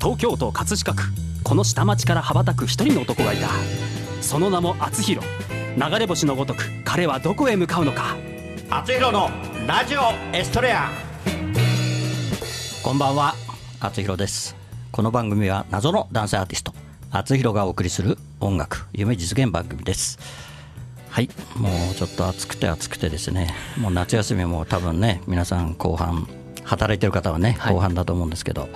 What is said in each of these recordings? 東京都葛飾区、この下町から羽ばたく一人の男がいた。その名も篤弘。流れ星のごとく彼はどこへ向かうのか。篤弘のラジオエストレア。こんばんは、篤弘です。この番組は謎の男性アーティスト篤弘がお送りする音楽夢実現番組です。はい、もうちょっと暑くてですね、もう夏休みも多分ね、皆さん後半働いてる方はね、後半だと思うんですけど、はい、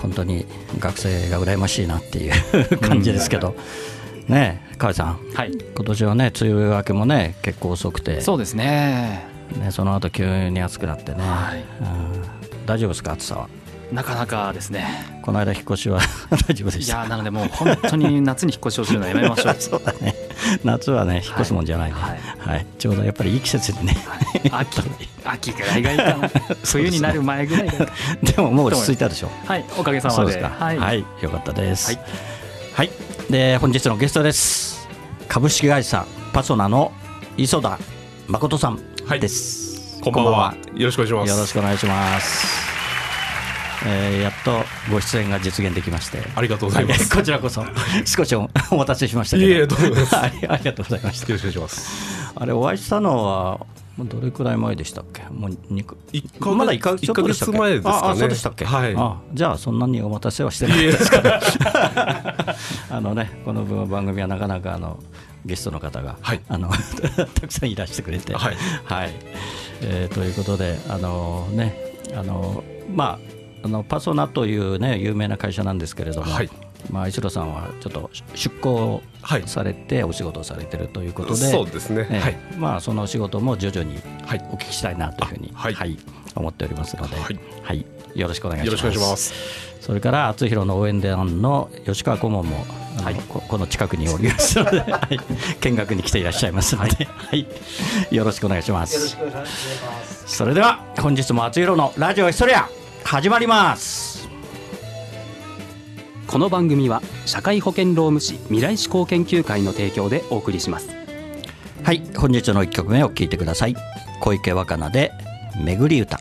本当に学生が羨ましいなっていう感じですけど、ねえ河合さん、はい、今年はね梅雨明けもね結構遅くて、そうです ねその後急に暑くなってね、はい、うん、大丈夫ですか暑さは。なかなかですね。この間引っ越しは大丈夫でした。いや、なのでもう本当に夏に引っ越しをするのはやめましょう。そうだね、夏はね引っ越すもんじゃないね、はいはいはい、ちょうどやっぱりいい季節でね、はい、秋ぐらいがいいかな。冬になる前ぐらいがいいかな。でももう落ち着いたでしょ。はい、おかげさま で。そうですか、はい、はい、よかったです、はいはい、で本日のゲストです。株式会社パソナの磯田誠さんです、はい、こんばんは。よろしくお願いします。よろしくお願いします。やっとご出演が実現できましてありがとうございます、はい、こちらこそ少し お待たせしましたけど。いえ、どうです。ありがとうございました。よろしくお願いします。あれお会いしたのはどれくらい前でしたっけ。もう2まだ1ヶ月ちょっとでしたっけ。1ヶ月前ですかね。ああ、そうでしたっけ、はい、あ、じゃあそんなにお待たせはしてないですからあのね、この番組はなかなかゲストの方が、はい、たくさんいらしてくれて、はいはい、ということでまあパソナという、ね、有名な会社なんですけれども、はい、まあ、石野さんはちょっと出向されてお仕事をされているということで、はい、そうですね、はい、まあ、そのお仕事も徐々にお聞きしたいなというふうに、はいはい、思っておりますので、はいはい、よろしくお願いします。それから篤弘の応援団の吉川顧問も、はい、この近くにおりますので、はい、見学に来ていらっしゃいますので、はいはい、よろしくお願いします。よろしくお願いします。それでは本日も篤弘のラジオエストレア始まります。この番組は社会保険労務士未来志向研究会の提供でお送りします。はい、本日の1曲目を聴いてください。小池若菜でめぐり歌。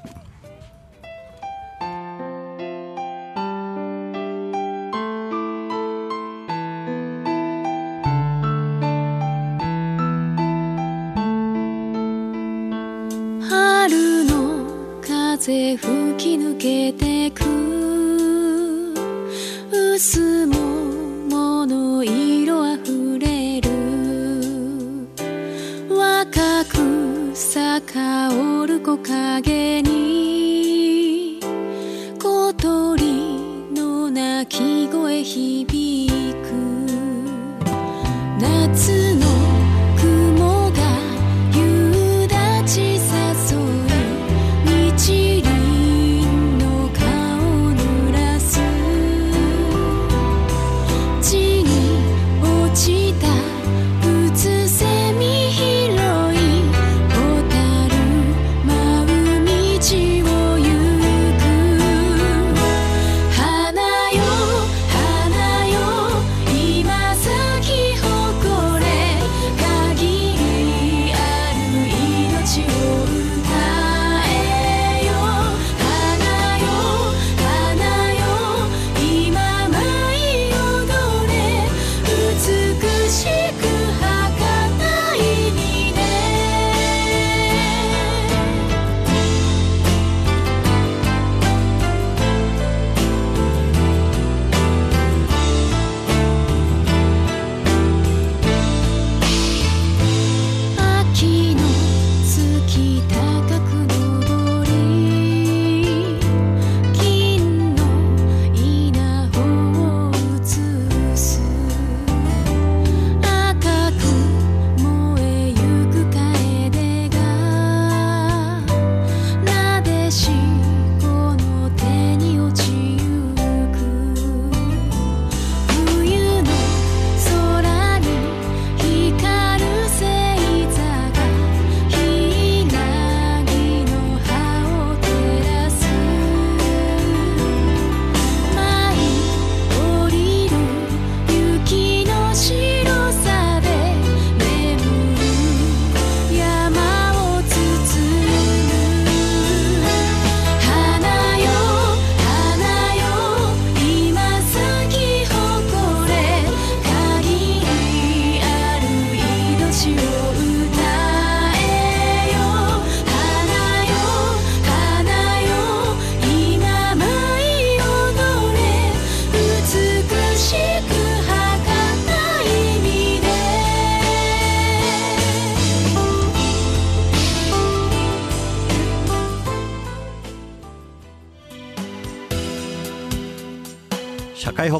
風吹き抜けてく薄桃の色あふれる若草香る木陰に小鳥の鳴き声響く夏の雲が夕立ち誘う一輪の顔濡らす地に落ちたうつせみ拾い蛍舞う道を行く花よ花よ今咲き誇れ社会保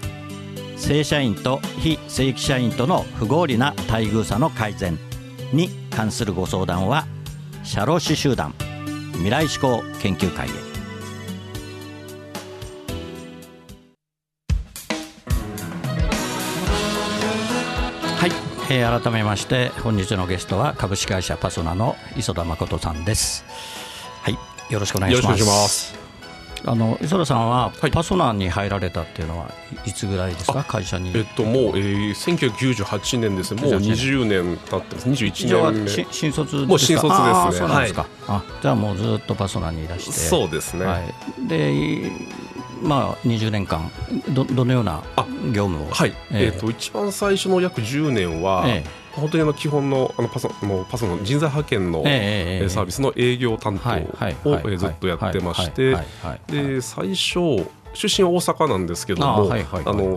正社員と非正規社員との不合理な待遇差の改善に関するご相談は、社労士集団未来志向研究会へ。はい、改めまして本日のゲストは株式会社パソナの磯田誠さんです。はい、よろしくお願いします。よろしくお願いします。磯田さんはパソナに入られたっていうのはいつぐらいですか、はい、会社に。もう、1998年ですね。もう20年経ってます。21年目。新卒ですか。もう新卒ですね。あ、そうなんですか。はい、あ、じゃあもうずっとパソナにいらして。そうですね、はい、で、まあ、20年間 どのような業務を。はい、一番最初の約10年は、本当に基本のパソナの人材派遣のサービスの営業担当をずっとやってまして、で、最初出身は大阪なんですけども、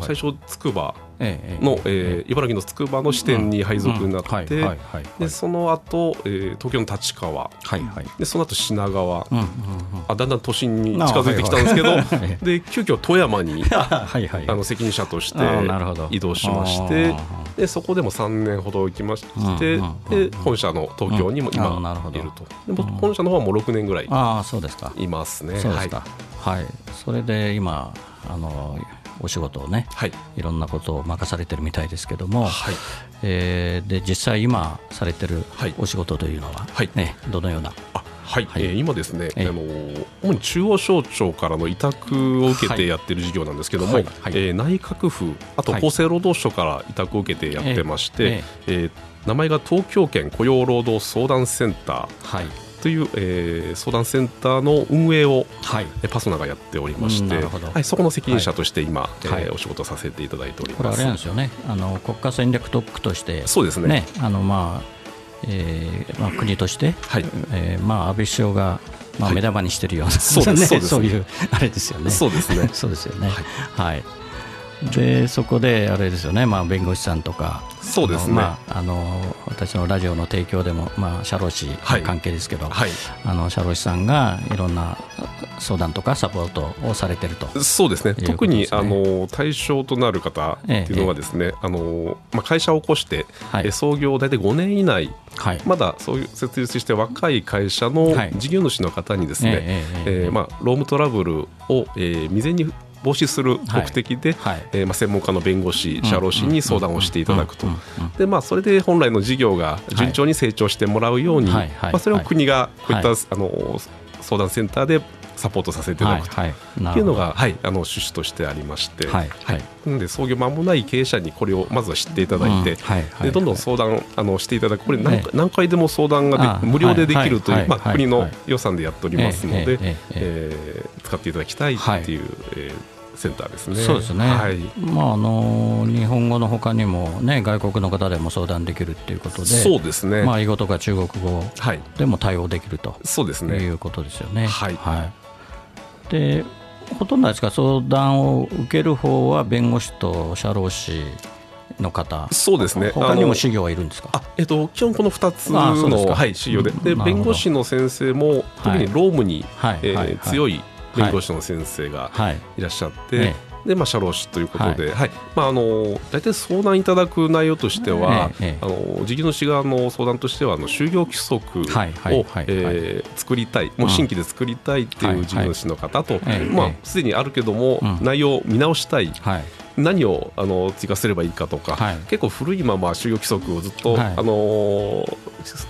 最初つくばの、茨城のつくばの支店に配属になって、でその後、東京の立川、でその後品川、だんだん都心に近づいてきたんですけど、で急遽富山に責任者として移動しまして、でそこでも3年ほど行きまして、で本社の東京にも今いると。で本社の方はもう6年ぐらいいますね。はい、それで今お仕事をね、はい、いろんなことを任されてるみたいですけども、はい、で実際今されてるお仕事というのは、ね、はい、どのような。はい、今ですね、主に中央省庁からの委託を受けてやってる事業なんですけども、内閣府、あと厚生労働省から委託を受けてやってまして、名前が東京県雇用労働相談センター、はい、という、相談センターの運営を、パソナがやっておりまして、そこの責任者として今、お仕事させていただいております。これあれなんですよね、国家戦略特区として、ね。そうですね、国として、安倍首相が、目玉にしているような、そういうあれですよね。そうですね。はい、でそこであれですよね、弁護士さんとか。そうですね、私のラジオの提供でも、社労士関係ですけど、社労士さんがいろんな相談とかサポートをされてると。そうですね、特に対象となる方っていうのはですね、会社を起こして、創業大体5年以内、まだそういう設立して若い会社の事業主の方にですね、労務トラブルを、未然に防止する目的で、専門家の弁護士、社労士に相談をしていただくと。で、それで本来の事業が順調に成長してもらうように、それを国がこういった相談センターでサポートさせていただくというのが、趣旨としてありまして、なので創業間もない経営者にこれをまずは知っていただいて、でどんどん相談していただく。これ何回でも相談が無料でできるという、国の予算でやっておりますので、使っていただきたいっていうセンターですね。そうですね、日本語のほかにも、ね、外国の方でも相談できるということで。そうですね、英語とか中国語でも対応できると。そうですね、いうことですよね。はい、はい、でほとんどですか、相談を受ける方は弁護士と社労士の方。そうですね、他にも修行はいるんですか。基本この2つの修行で、弁護士の先生も特に労務に強い弁護士の先生がいらっしゃって、で社労士ということで、大体相談いただく内容としては、事業主側の相談としては、就業規則を作りたい、もう新規で作りたいっていう事業主の方と、すでにあるけども内容を見直したい、何を追加すればいいかとか、結構古いまま就業規則をずっと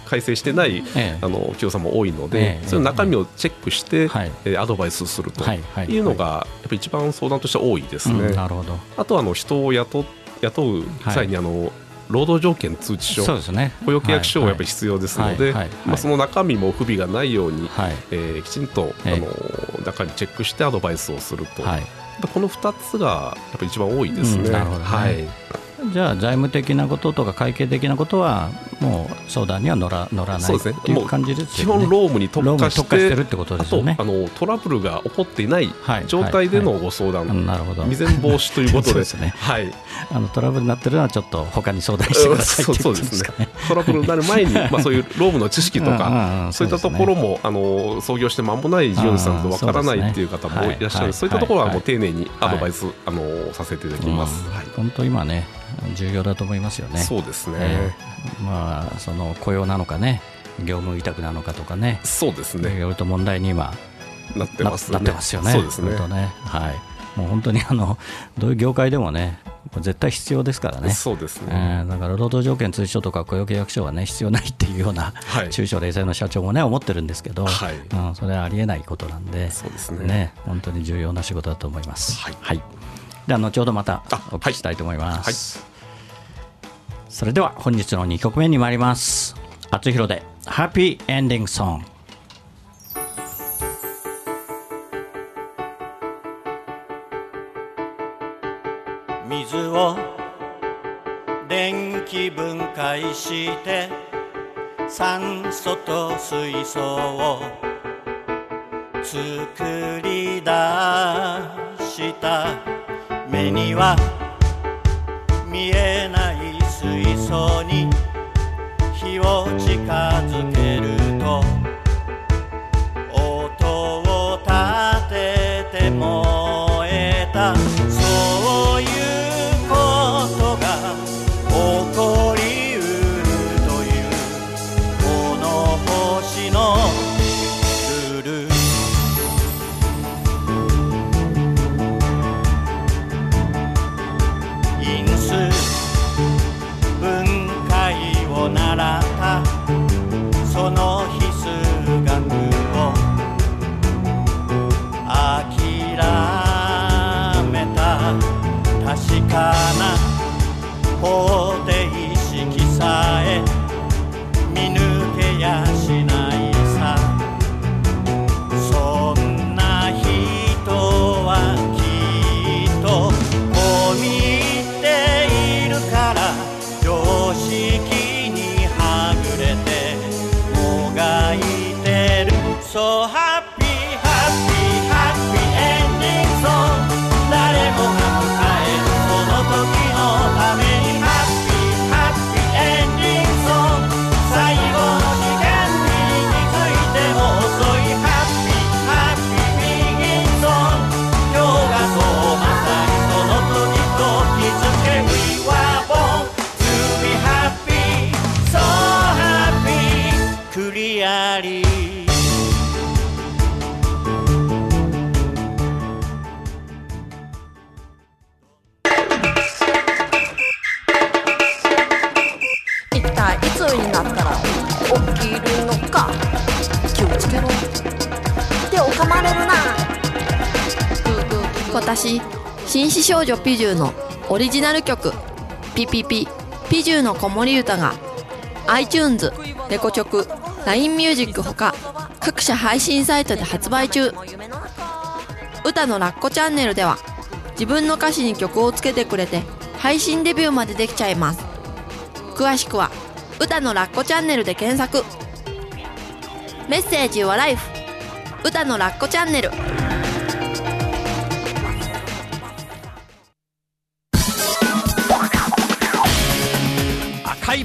改正してない企業さんも多いので、その中身をチェックしてアドバイスするというのがやっぱ一番相談としては多いですね。あとは人を雇う際に労働条件通知書、雇用契約書がやっぱり必要ですので、その中身も不備がないようにきちんと中身チェックしてアドバイスをすると。この2つがやっぱり一番多いですね。じゃあ財務的なこととか会計的なことはもう相談には乗らないと、ね、いう感じですよね。基本ロームに特化してるってことですよね。あとトラブルが起こっていない状態でのご相談、未然防止ということですね、はい、トラブルになってるのはちょっと他に相談してくださいということですかね。トラブルになる前に、そういうロームの知識とかそういったところも創業して間もない事業主さんとわからないっていう方もいらっしゃる。そういったところはもう丁寧にアドバイスさせていただきます、はい、本当今ね重要だと思いますよね。そうですね、その雇用なのかね、業務委託なのかとかね、そうですね、いろいろと問題に今なってますよね。そうですね、もう本当にどういう業界でもね絶対必要ですからね。そうですね、だから労働条件通知書とか雇用契約書はね必要ないっていうような、中小零細の社長もね思ってるんですけど、それはありえないことなんで、そうですね、本当に重要な仕事だと思います、では後ほどまたお聞きしたいと思います、それでは本日の2曲目に参ります。あつひろでハッピーエンディングソング。水を電気分解して酸素と水素を作り出した目には見えない水素に火を近づけると音を立てて燃えた、そういうことが起こりうるというこの星のルール。因数分解を習ったその日数学を諦めた、確かな方程式さえ見抜けやしないさ、そんな人はきっとこう見ているから常識にはぐれてもがいてる。So happy happy happy ending song、 誰もが迎えるその時のために Happy happy ending song、 最後の試験日についても遅い Happy happy begin song、 今日がそうまさにその時と気づけ We were born to be happy so happy クリアリー。私、紳士少女ピジューのオリジナル曲ピピピピジューの子守唄が iTunes、 レコチョク、 LINE ミュージックほか各社配信サイトで発売中。歌のラッコチャンネルでは自分の歌詞に曲をつけてくれて配信デビューまでできちゃいます。詳しくは歌のラッコチャンネルで検索。メッセージはライフ歌のラッコチャンネル。赤い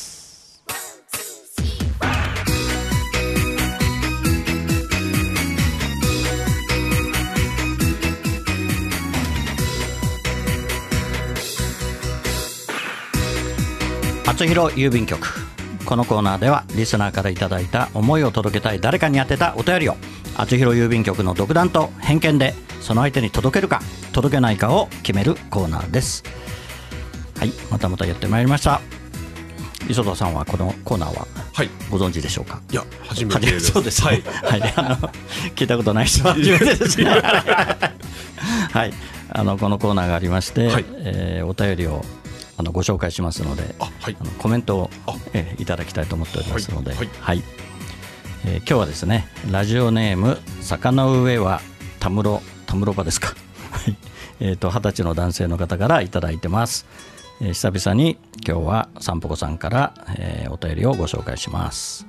あつひろ郵便局。このコーナーではリスナーからいただいた思いを届けたい誰かに宛てたお便りをあつひろ郵便局の独断と偏見でその相手に届けるか届けないかを決めるコーナーです。はい、またまたやってまいりました。磯田さんはこのコーナーはご存知でしょうか。いや初めてです。そうです、聞いたことない人は初めてですね。はい、このコーナーがありまして、はい、お便りをご紹介しますので、はい、コメントをいただきたいと思っておりますので、はいはいはい、今日はですね、ラジオネーム坂の上は田室場ですか20歳の男性の方からいただいてます。久々に今日はさんぽこさんから、お便りをご紹介します。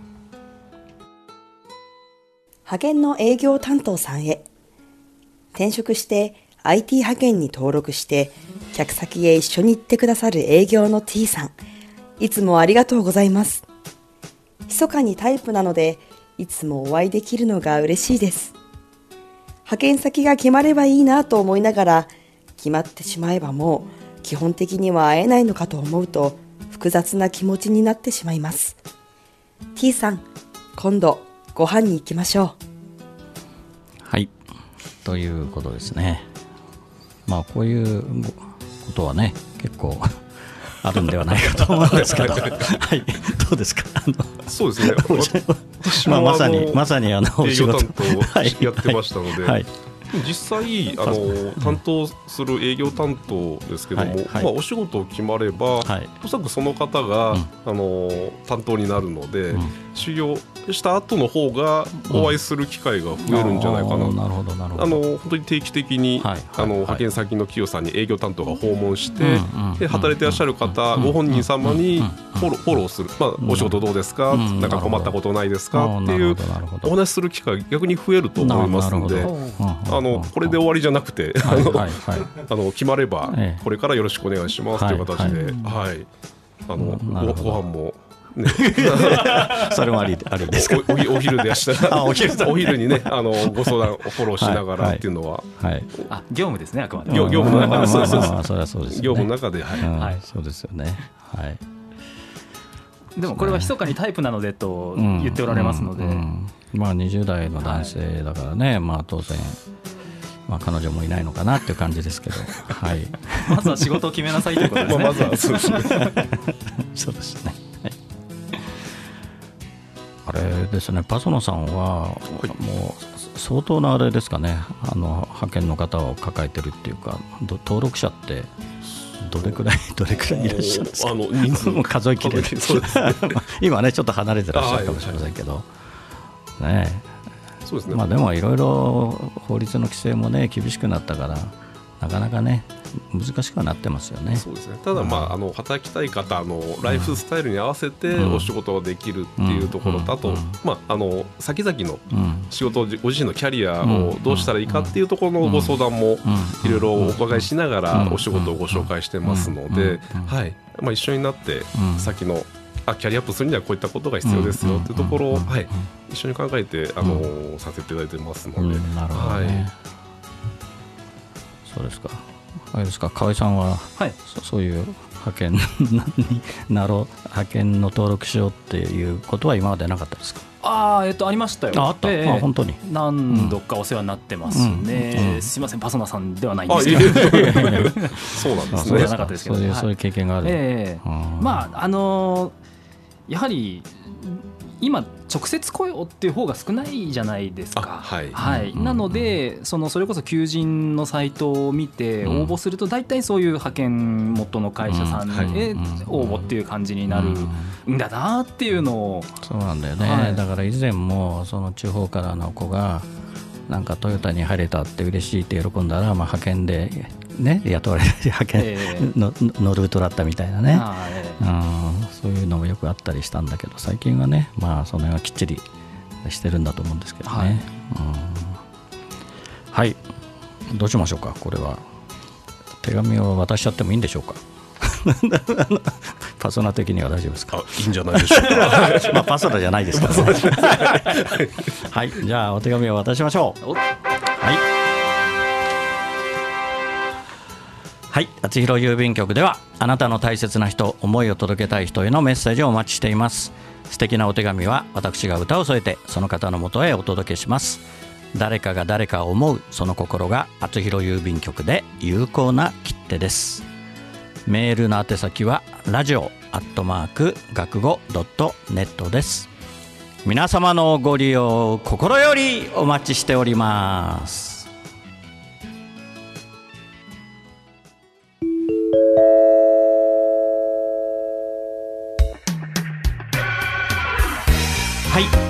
派遣の営業担当さんへ。転職して IT 派遣に登録して客先へ一緒に行ってくださる営業の T さん、いつもありがとうございます。密かにタイプなのでいつもお会いできるのが嬉しいです。派遣先が決まればいいなと思いながら、決まってしまえばもう基本的には会えないのかと思うと複雑な気持ちになってしまいます。 T さん、今度ご飯に行きましょう。はい、ということですね。まあこういうことはね結構あるんではないかと思うんですけど、はい、どうですか。そうですね。まあ、まさにお仕事営業担当やってましたので、はいはい、実際担当する営業担当ですけども、はいはい、まあ、お仕事を決まれば、はい、おそらくその方が、うん、担当になるので、うん、修行した後の方がお会いする機会が増えるんじゃないかな、うん、本当に定期的に、はいはいはい、派遣先の企業さんに営業担当が訪問して、はい、で働いていらっしゃる方、ご本人様にフォローする、まあ、お仕事どうですか、なんか困ったことないですかっていうお話する機会が逆に増えると思いますので、これで終わりじゃなくて、はいはいはい、決まればこれからよろしくお願いしますという形で、はいはい、ご飯もね、それもありですか。お昼でしたらお昼にねご相談をフォローしながらっていうのは、はいはい、あ、業務ですね、あくまで業務の中で、そうそうです、業務の中で、はい、はい、そうですよね、はい。でもこれは密かにタイプなのでと言っておられますので、うんうんうん、まあ20代の男性だからね、はい、まあ当然。まあ、彼女もいないのかなっていう感じですけど、はい、まずは仕事を決めなさいということですね。まずはそうですね。そうですね。あれですね、パソノさんはもう相当なあれですかね、派遣の方を抱えてるっていうか、登録者ってどれくらいいらっしゃるんですか。人数も数えきれないです。今ねちょっと離れてらっしゃるかもしれませんけど、はい、ねえ。そうですね。まあ、でもいろいろ法律の規制も、ね、厳しくなったからなかなかね難しくはなってますよね。そうですね。ただ、まあうん、働きたい方のライフスタイルに合わせてお仕事ができるっていうところと、あと、まあ、先々の仕事、ご自身のキャリアをどうしたらいいかっていうところのご相談もいろいろお伺いしながらお仕事をご紹介してますので、はい、まあ、一緒になって先のキャリアアップするにはこういったことが必要ですよというところを、はい、一緒に考えてさせていただいてますので、うん、なるほどね、はい、そうですか。あれですか、河合さんは、はい、そういう派遣派遣の登録しようっていうことは今までなかったですか。ありましたよ。あった、本当に何度かお世話になってますね、うんうんうん、すいません、パソナさんではないんですけどそうなんですね。そうじゃなかったですけど、はい、そういう経験がある、まあやはり今直接雇用っていう方が少ないじゃないですか、はいはい、なのでそれこそ求人のサイトを見て応募すると大体そういう派遣元の会社さんへ応募っていう感じになるんだなっていうのを、そうなんだよね、はい、だから以前もその地方からの子がなんかトヨタに入れたって嬉しいって喜んだら、まあ、派遣でね、雇われる派遣のルートだったみたいなね、そういうのもよくあったりしたんだけど、最近はね、まあ、その辺はきっちりしてるんだと思うんですけどね、はい、うん、はい、どうしましょうか。これは手紙を渡しちゃってもいいんでしょうかパソナ的には大丈夫ですか。いいんじゃないでしょうか、まあ、パソナじゃないですからねはい、じゃあお手紙を渡しましょう。はいはい、厚広郵便局ではあなたの大切な人、思いを届けたい人へのメッセージをお待ちしています。素敵なお手紙は私が歌を添えてその方のもとへお届けします。誰かが誰かを思う、その心が厚広郵便局で有効な切手です。メールの宛先はradio@学語.net です。皆様のご利用心よりお待ちしております。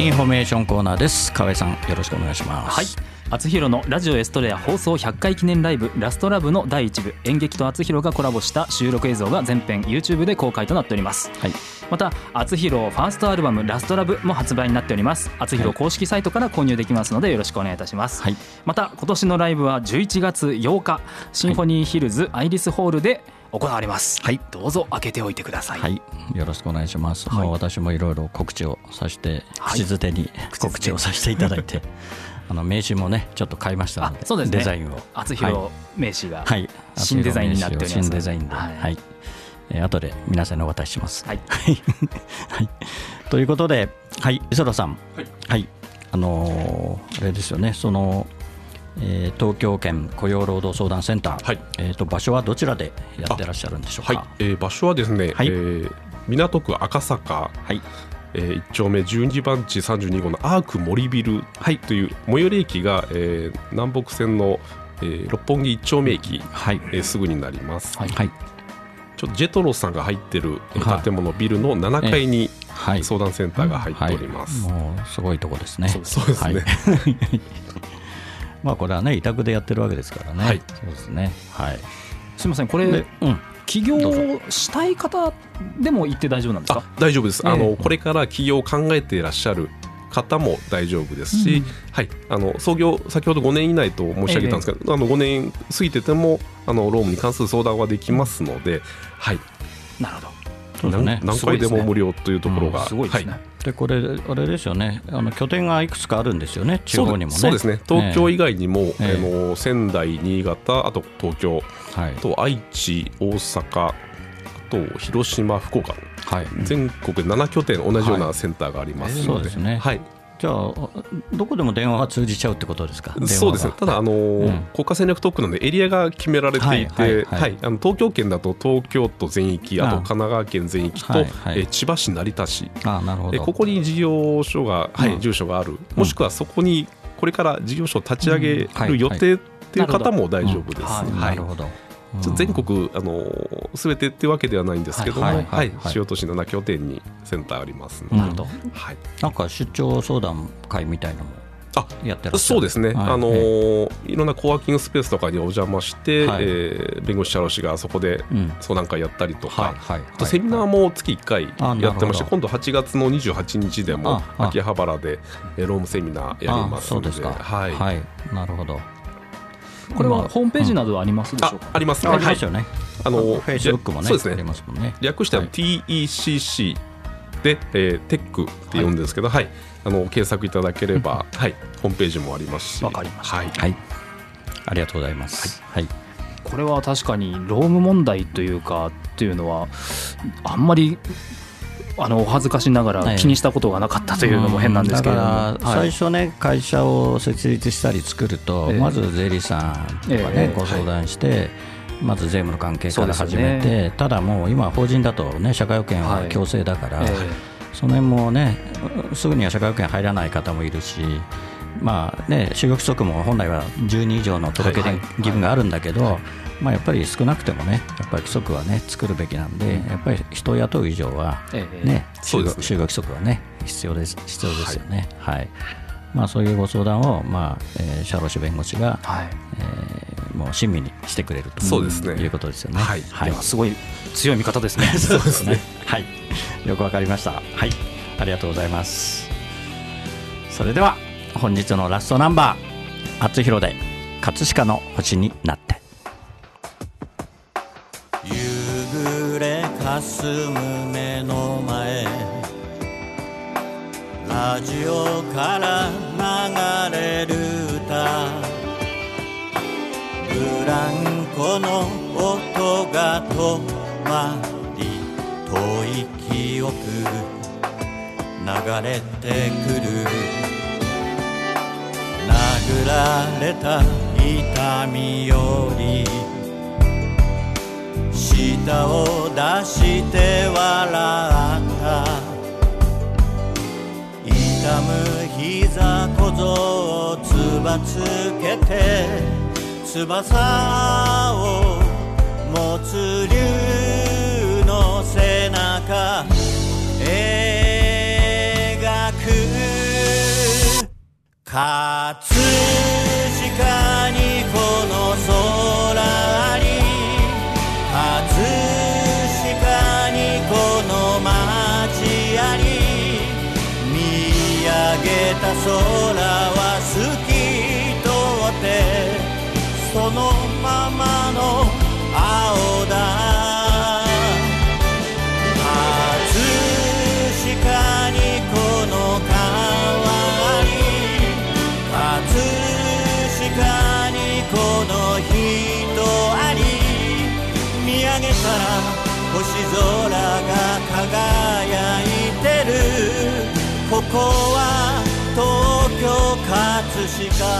インフォメーションコーナーです。河合さん、よろしくお願いします。はい、厚弘のラジオエストレア放送100回記念ライブラストラブの第1部、演劇と厚弘がコラボした収録映像が全編 YouTube で公開となっております、はい、また厚弘ファーストアルバムラストラブも発売になっております。厚弘公式サイトから購入できますのでよろしくお願いいたします、はい、また今年のライブは11月8日シンフォニーヒルズアイリスホールで行われます、はい、どうぞ開けておいてください、はい、よろしくお願いします、はい、もう私もいろいろ告知をさせて、はい、口づてに告知をさせていただいて名刺もねちょっと変えましたので、そうですね、デザインを厚弘名刺が新デザインになっております、新デザインで、はいはい、後で皆さんにお渡しします、はいはい、ということで、はい、磯田さん、はいはい、あれですよね、その東京圏雇用労働相談センター、はい、場所はどちらでやってらっしゃるんでしょうか。はい、場所はですね、はい、港区赤坂、はい、1丁目12番地32号のアーク森ビルという、最寄り駅が、南北線の、六本木1丁目駅、はい、すぐになります、はいはい、ちょっとジェトロさんが入ってる建物、はい、ビルの7階に相談センターが入っております、はいはい、もうすごいとこですね。そうですね、はい。まあ、これはね委託でやってるわけですからね、はい、そうですね、はい、すみません、これ、うん、起業したい方でも行って大丈夫なんですか。あ、大丈夫です、これから起業を考えていらっしゃる方も大丈夫ですし、うん、はい、創業先ほど5年以内と申し上げたんですけど、5年過ぎててもローンに関する相談はできますので、はい、なるほど、ね、何回でも無料というところが、これあれですよね、拠点がいくつかあるんですよね、地方にもね。そうですね、東京以外にも、仙台、新潟、あと東京、はい、と愛知、大阪、と広島、福岡、はい、全国7拠点同じようなセンターがありますので、はい、そうですね、はい、じゃあどこでも電話が通じちゃうってことですか。そうですね、ただ、うん、国家戦略特区なのでエリアが決められていて、はいはいはいはい、東京圏だと東京都全域、あと神奈川県全域と、はいはい、千葉市、成田市、あ、なるほど、ここに事業所が、はい、住所がある、もしくはそこにこれから事業所を立ち上げる予定っていう方も大丈夫です、うん、はい、なるほど、全国全てってわけではないんですけども、主要都市7拠点にセンターありますので、うん、はい、なんか出張相談会みたいなのもやってらっしゃる。そうですね、はい、いろんなコワーキングスペースとかにお邪魔して、はい、弁護士社労士がそこで相談会やったりとか、うん、はいはいはい、あとセミナーも月1回やってまして、今度8月の28日でも秋葉原でロームセミナーやりますので。そうですか、はいはい、なるほど。これはホームページなどはありますでしょうか。あります、はい、ありますよね、Facebook もね、そうですね、ありますもんね。略してTECC で、TECC って呼んですけど、はい、検索いただければ、はい、ホームページもありますし。わかりました、はいはい、ありがとうございます、はいはい、これは確かに労務問題というかっていうのはあんまりお恥ずかしながら気にしたことがなかったというのも変なんですけれども、だから最初ね、はい、会社を設立したり作ると、まず税理士さんとかね、ご相談して、はい、まず税務の関係から始めて、ね、ただもう今法人だと、ね、社会保険は強制だから、はい、その辺もねすぐには社会保険入らない方もいるし、まあね、就業規則も本来は12以上の届け出義務があるんだけど、はいはいはい、まあ、やっぱり少なくてもね、やっぱり規則はね作るべきなんで、やっぱり人を雇う以上はね、就業規則はね必要ですよね、はいはい、まあ、そういうご相談を、まあ社労士弁護士が、はい、もう親身にしてくれると、そうですね、いうことですよね、はいはい、いや、すごい強い味方ですね。そうですね、はい、よくわかりました、はい、ありがとうございます。それでは本日のラストナンバー、厚弘で葛飾の星になって。夕暮れかすむ目の前、ラジオから流れる歌、ブランコの音が止まり遠い記憶流れてくる、殴られた痛みより舌を出して笑った、痛む膝小僧をつばつけて翼を持つ竜の背中描く葛飾にこの空あり、葛飾にこの街あり、見上げた空は透き通ってそのままの青だ。星空が輝いてる、ここは東京葛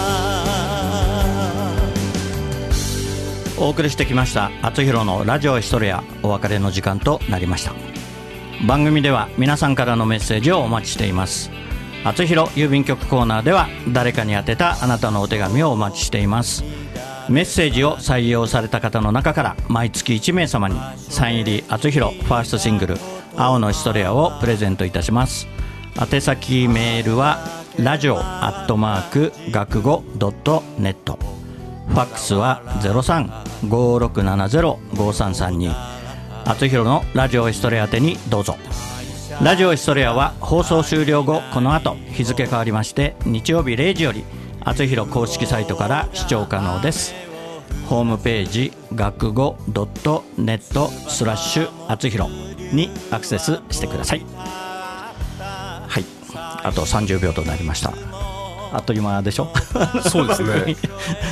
飾。お送りしてきました厚弘のラジオヒストレア、お別れの時間となりました。番組では皆さんからのメッセージをお待ちしています。厚弘郵便局コーナーでは誰かに宛てたあなたのお手紙をお待ちしています。メッセージを採用された方の中から毎月1名様にサイン入り厚弘ファーストシングル青のヒストレアをプレゼントいたします。宛先メールはラジオアットマーク学語ドットネット、ファックスは 03-5670-5332、 厚弘のラジオヒストレア宛てにどうぞ。ラジオヒストレアは放送終了後この後日付変わりまして日曜日0時より厚弘公式サイトから視聴可能です。ホームページ学語 .net/ 厚弘にアクセスしてください。はい、あと30秒となりました。あっという間でしょ。そうですね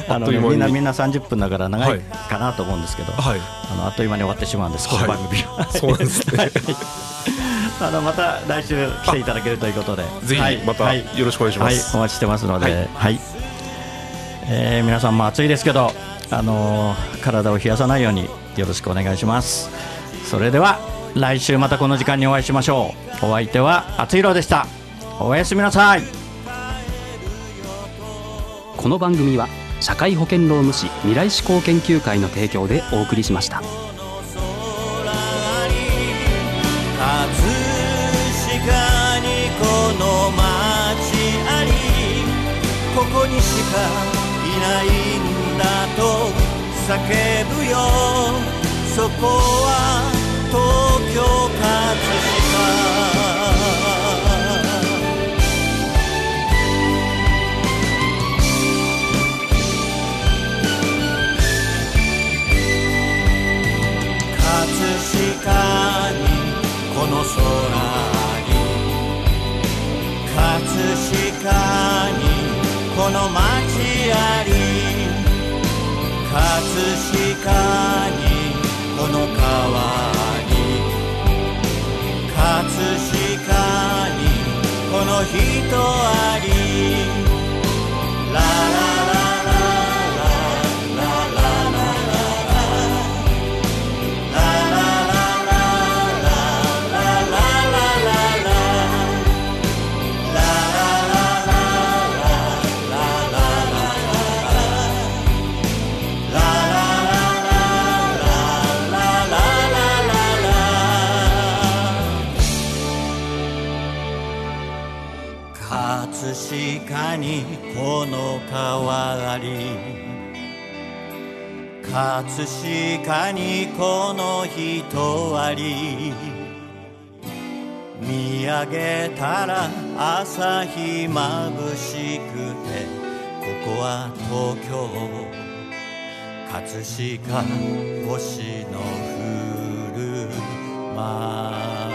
あのみんな30分だから長いかなと思うんですけど、はい、あっという間に終わってしまうんです、はい、この番組は。そうですね、はい、また来週来ていただけるということで、ぜひまたよろしくお願いします、はいはい、お待ちしてますので、はいはい、皆さんも暑いですけど、体を冷やさないようによろしくお願いします。それでは来週またこの時間にお会いしましょう。お相手は厚弘でした。おやすみなさい。この番組は社会保険労務士未来志向研究会の提供でお送りしました。この街あり、ここにしかいないんだと叫ぶよ。そこは東京葛飾。葛飾にこの空葛飾にこの街あり、葛飾にこの川あり、葛飾にこの人あり、ラララ葛飾にこの川あり、葛飾にこの人あり、見上げたら朝日まぶしくて、ここは東京葛飾星の降る街。